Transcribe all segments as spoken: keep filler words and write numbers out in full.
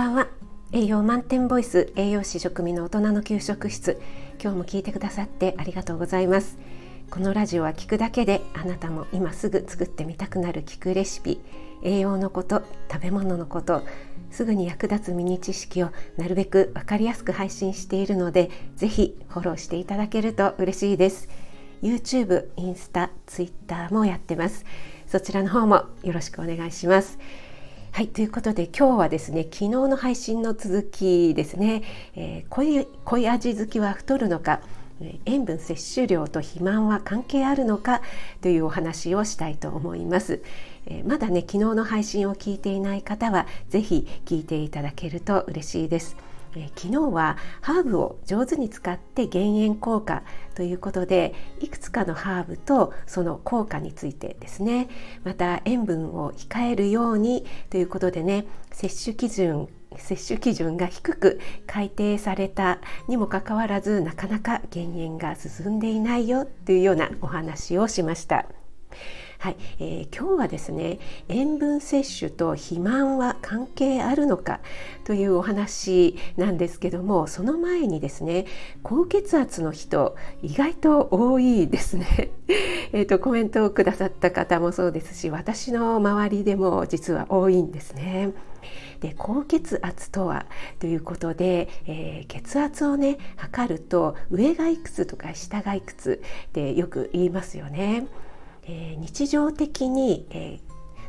ばんは。栄養満点ボイス、栄養士食味の大人の給食室、今日も聞いてくださってありがとうございます。このラジオは聞くだけであなたも今すぐ作ってみたくなる聞くレシピ、栄養のこと、食べ物のこと、すぐに役立つミニ知識をなるべく分かりやすく配信しているので、ぜひフォローしていただけると嬉しいです。YouTube、インスタ、Twitter もやってます。そちらの方もよろしくお願いします。はい、ということで今日はですね、昨日の配信の続きですね、えー、濃い、濃い味好きは太るのか、塩分摂取量と肥満は関係あるのかというお話をしたいと思います。えー、まだね、昨日の配信を聞いていない方はぜひ聞いていただけると嬉しいです。えー、昨日はハーブを上手に使って減塩効果ということで、いくつかのハーブとその効果についてですね、また塩分を控えるようにということでね、摂取基準摂取基準が低く改定されたにもかかわらず、なかなか減塩が進んでいないよというようなお話をしました。はい、えー、今日はですね、塩分摂取と肥満は関係あるのかというお話なんですけども、その前にですね、高血圧の人意外と多いですねえとコメントをくださった方もそうですし、私の周りでも実は多いんですね。で、高血圧とはということで、えー、血圧をね測ると上がいくつとか下がいくつってよく言いますよね。えー、日常的に、えー、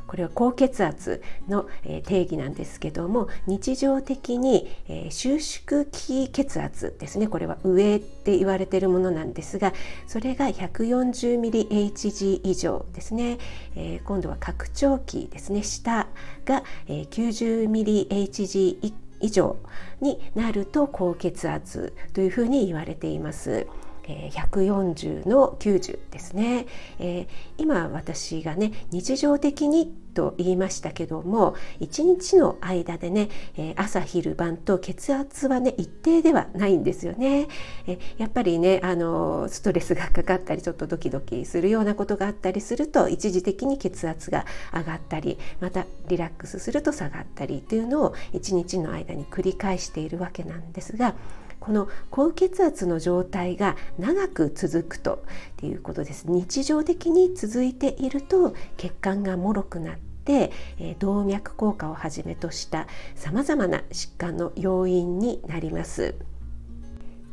これは高血圧の、えー、定義なんですけども、日常的に、えー、収縮期血圧ですね、これは上って言われているものなんですが、それが ひゃくよんじゅうミリエイチジー 以上ですね、えー、今度は拡張期ですね、下が、えー、きゅうじゅうミリエイチジー 以上になると高血圧というふうに言われています。ひゃくよんじゅうのきゅうじゅうですね、えー、今私がね、日常的にと言いましたけども、いちにちの間でね、朝昼晩と血圧はね一定ではないんですよね。えやっぱりね、あのストレスがかかったり、ちょっとドキドキするようなことがあったりすると、一時的に血圧が上がったり、またリラックスすると下がったりというのをいちにちの間に繰り返しているわけなんですが、この高血圧の状態が長く続くとっていうことです。日常的に続いていると血管がもろくなって、動脈硬化をはじめとしたさまざまな疾患の要因になります。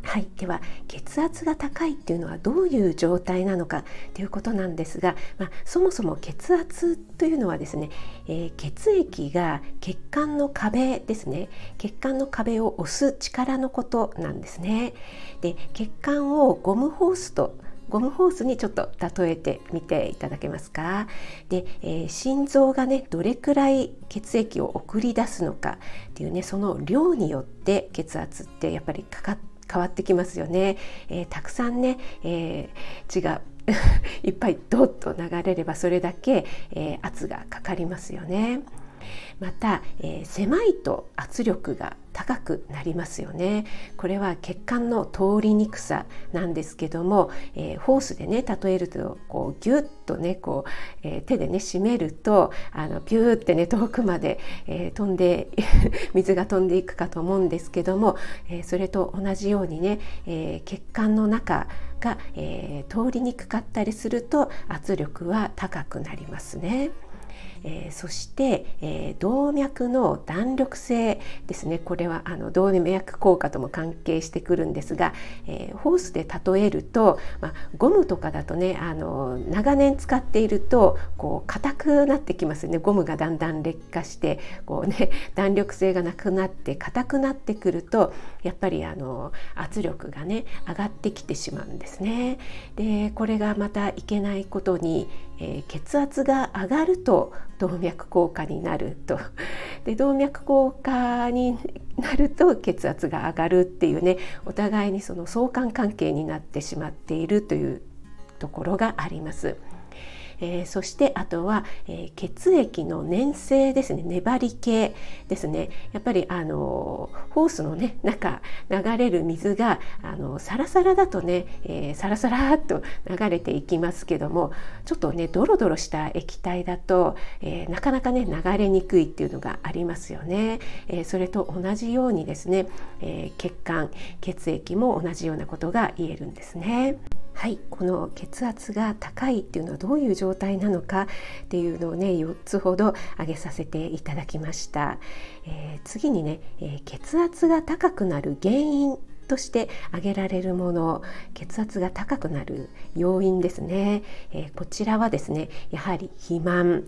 はい、では血圧が高いっていうのはどういう状態なのかということなんですが、まあ、そもそも血圧というのはですね、えー、血液が血管の壁ですね、血管の壁を押す力のことなんですね。で、血管をゴムホースとゴムホースにちょっと例えてみていただけますか。で、えー、心臓がねどれくらい血液を送り出すのかっていうね、その量によって血圧ってやっぱりかかって変わってきますよね。えー、たくさんね、えー、血がいっぱいドッと流れれば、それだけ、えー、圧がかかりますよね。また、えー、狭いと圧力が高くなりますよね。これは血管の通りにくさなんですけども、えー、ホースでね例えると、こうギュッとねこう、えー、手でね締めると、あのピューってね遠くまで、えー、飛んで水が飛んでいくかと思うんですけども、えー、それと同じようにね、えー、血管の中が、えー、通りにくかったりすると圧力は高くなりますね。えー、そして、えー、動脈の弾力性ですね、これはあの動脈硬化とも関係してくるんですが、えー、ホースで例えると、まあ、ゴムとかだとね、あの長年使っているとこう硬くなってきますよね。ゴムがだんだん劣化してこう、ね、弾力性がなくなって硬くなってくると、やっぱりあの圧力がね上がってきてしまうんですね。で、これがまたいけないことに、えー、血圧が上がると動脈硬化になると、で動脈硬化になると血圧が上がるっていうね、お互いにその相関関係になってしまっているというところがあります。えー、そしてあとは、えー、血液の粘性ですね、粘り系ですね。やっぱりあのホースのね中流れる水があのサラサラだとね、えー、サラサラっと流れていきますけども、ちょっとねドロドロした液体だと、えー、なかなかね流れにくいっていうのがありますよね。えー、それと同じようにですね、えー、血管血液も同じようなことが言えるんですね。はい、この血圧が高いっていうのはどういう状態なのかっていうのをねよっつほど挙げさせていただきました。えー、次にね、えー、血圧が高くなる原因として挙げられるもの、血圧が高くなる要因ですね。えー、こちらはですね、やはり肥満、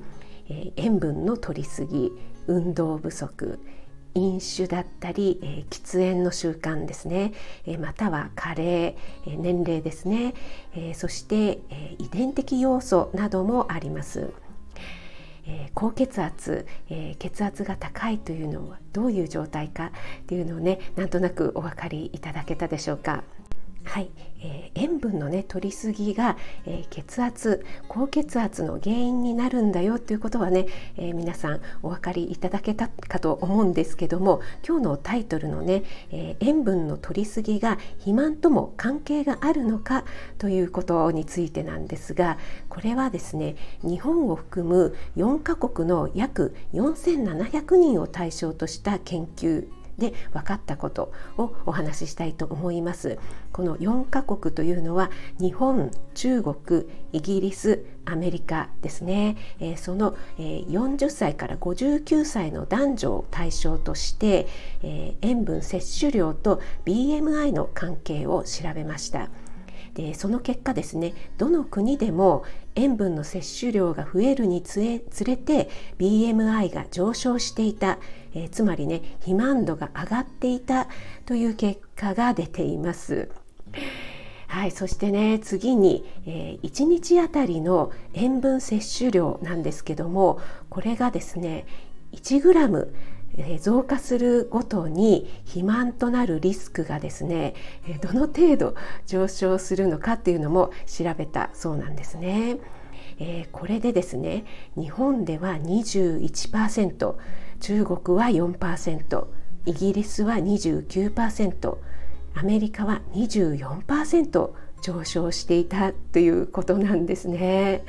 えー、塩分の摂りすぎ、運動不足、飲酒だったり、えー、喫煙の習慣ですね、えー、または加齢、えー、年齢ですね、えー、そして、えー、遺伝的要素などもあります。えー、高血圧、えー、血圧が高いというのはどういう状態かというのをね、なんとなくお分かりいただけたでしょうか。はい、えー、塩分のね摂りすぎが、えー、血圧、高血圧の原因になるんだよということはね、えー、皆さんお分かりいただけたかと思うんですけども、今日のタイトルのね、えー、塩分の摂りすぎが肥満とも関係があるのかということについてなんですが、これはですね、日本を含むよんかこくの約よんせんななひゃくにんを対象とした研究で分かったことをお話ししたいと思います。このよんかこくというのは日本、中国、イギリス、アメリカですね。えー、その、えー、よんじゅっさいからごじゅうきゅうさいの男女を対象として、えー、塩分摂取量と ビーエムアイ の関係を調べました。でその結果ですね、どの国でも塩分の摂取量が増えるにつれて ビーエムアイ が上昇していた、えー、つまりね肥満度が上がっていたという結果が出ています。はい、そしてね次に、えー、いちにちあたりの塩分摂取量なんですけども、これがですね いちグラム 増加するごとに肥満となるリスクがですね、どの程度上昇するのかっていうのも調べたそうなんですね。えー、これでですね、日本では にじゅういちパーセント、 中国は よんパーセント、 イギリスは にじゅうきゅうパーセント、 アメリカは にじゅうよんパーセント 上昇していたということなんですね。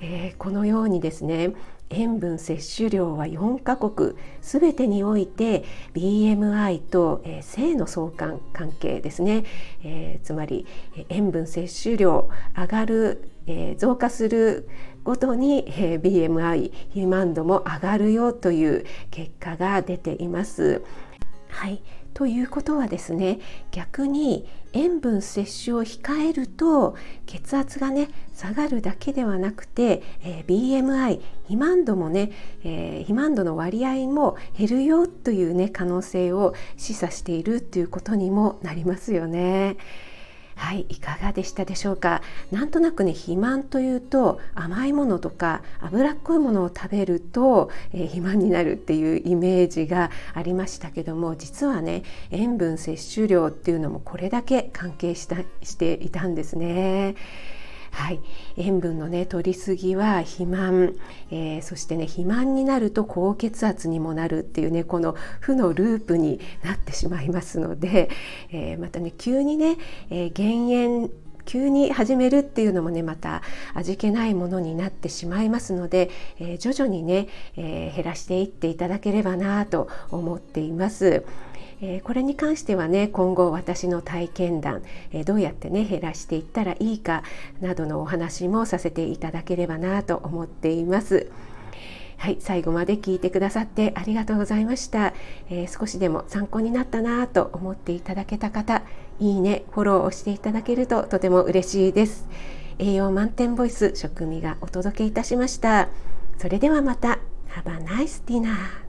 えー、このようにですね、塩分摂取量はよんかこくすべてにおいて ビーエムアイ と、えー、性の相関関係ですね。えー、つまり塩分摂取量上がる、えー、増加するごとに、えー、ビーエムアイ 肥満度も上がるよという結果が出ています。はい、ということはですね、逆に塩分摂取を控えると血圧がね下がるだけではなくて、えー、ビーエムアイ 肥満度もね、えー、肥満度の割合も減るよというね可能性を示唆しているということにもなりますよね。はい、いかがでしたでしょうか。なんとなくね肥満というと甘いものとか脂っこいものを食べると、えー、肥満になるっていうイメージがありましたけども、実はね塩分摂取量っていうのもこれだけ関係したしていたんですね。はい、塩分のね摂りすぎは肥満、えー、そしてね肥満になると高血圧にもなるっていうね、この負のループになってしまいますので、えー、またね急にね、えー、減塩急に始めるっていうのもねまた味気ないものになってしまいますので、えー、徐々にね、えー、減らしていっていただければなと思っています。えー、これに関してはね今後私の体験談、えー、どうやってね減らしていったらいいかなどのお話もさせていただければなと思っています。はい、最後まで聞いてくださってありがとうございました。えー、少しでも参考になったなと思っていただけた方、いいね、フォローをしていただけるととても嬉しいです。栄養満点ボイス食味がお届けいたしました。それではまた。 Have a nice dinner.